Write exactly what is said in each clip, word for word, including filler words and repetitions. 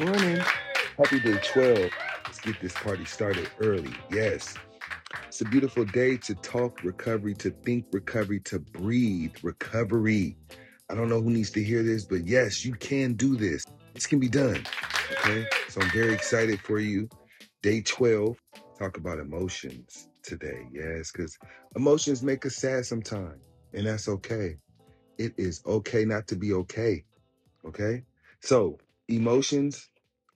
Morning. Happy day twelve. Get this party started early. Yes, it's a beautiful day to talk recovery, to think recovery, to breathe recovery. I don't know who needs to hear this, but yes, you can do this. This can be done. Okay, so I'm very excited for you. Day twelve, talk about emotions today. Yes, because emotions make us sad sometimes, and that's okay. It is okay not to be okay. Okay, so emotions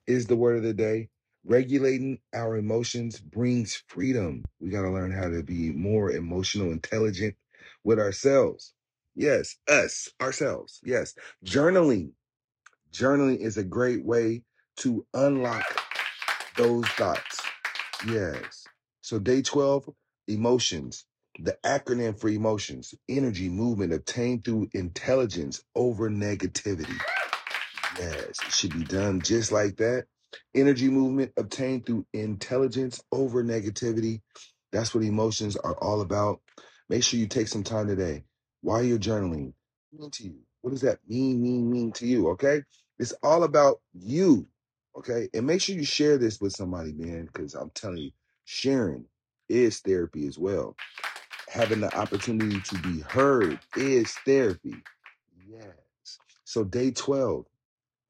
is the word of the day. Regulating our emotions brings freedom. We got to learn how to be more emotional intelligent with ourselves. Yes, us, ourselves. Yes. Journaling. Journaling is a great way to unlock those thoughts. Yes. So day twelve, emotions. The acronym for emotions, energy movement obtained through intelligence over negativity. Yes, it should be done just like that. Energy movement obtained through intelligence over negativity. That's what emotions are all about. Make sure you take some time today while you're journaling. What does that mean, mean, mean to you? Okay. It's all about you. Okay. And make sure you share this with somebody, man, because I'm telling you, sharing is therapy as well. Having the opportunity to be heard is therapy. Yes. So day twelve.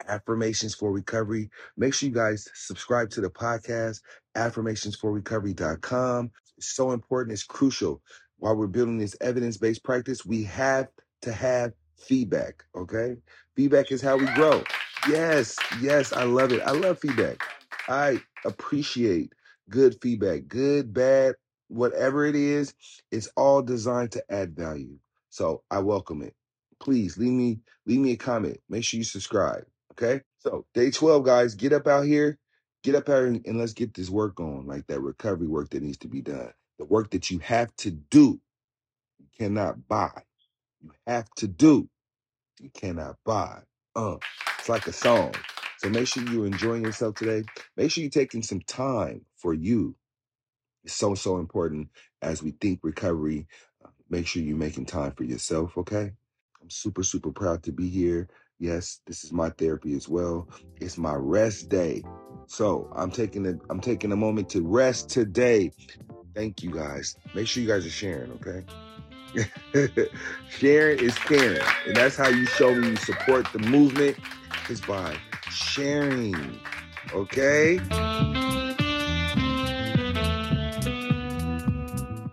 Affirmations for Recovery. Make sure you guys subscribe to the podcast, affirmations for recovery dot com. It's so important. It's crucial. While we're building this evidence-based practice, we have to have feedback, okay? Feedback is how we grow. Yes, yes, I love it. I love feedback. I appreciate good feedback, good, bad, whatever it is. It's all designed to add value. So I welcome it. Please leave me, leave me a comment. Make sure you subscribe. Okay, so day twelve, guys, get up out here, get up out here and let's get this work on, like that recovery work that needs to be done. The work that you have to do, you cannot buy. You have to do, you cannot buy. Uh, it's like a song. So make sure you're enjoying yourself today. Make sure you're taking some time for you. It's so, so important as we think recovery. Uh, make sure you're making time for yourself, okay? I'm super, super proud to be here. Yes, this is my therapy as well. It's my rest day. So I'm taking a, I'm taking a moment to rest today. Thank you guys. Make sure you guys are sharing, okay? Sharing is caring. And that's how you show me you support the movement, is by sharing, okay?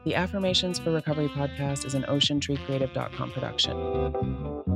The Affirmations for Recovery podcast is an Ocean Tree Creative dot com production.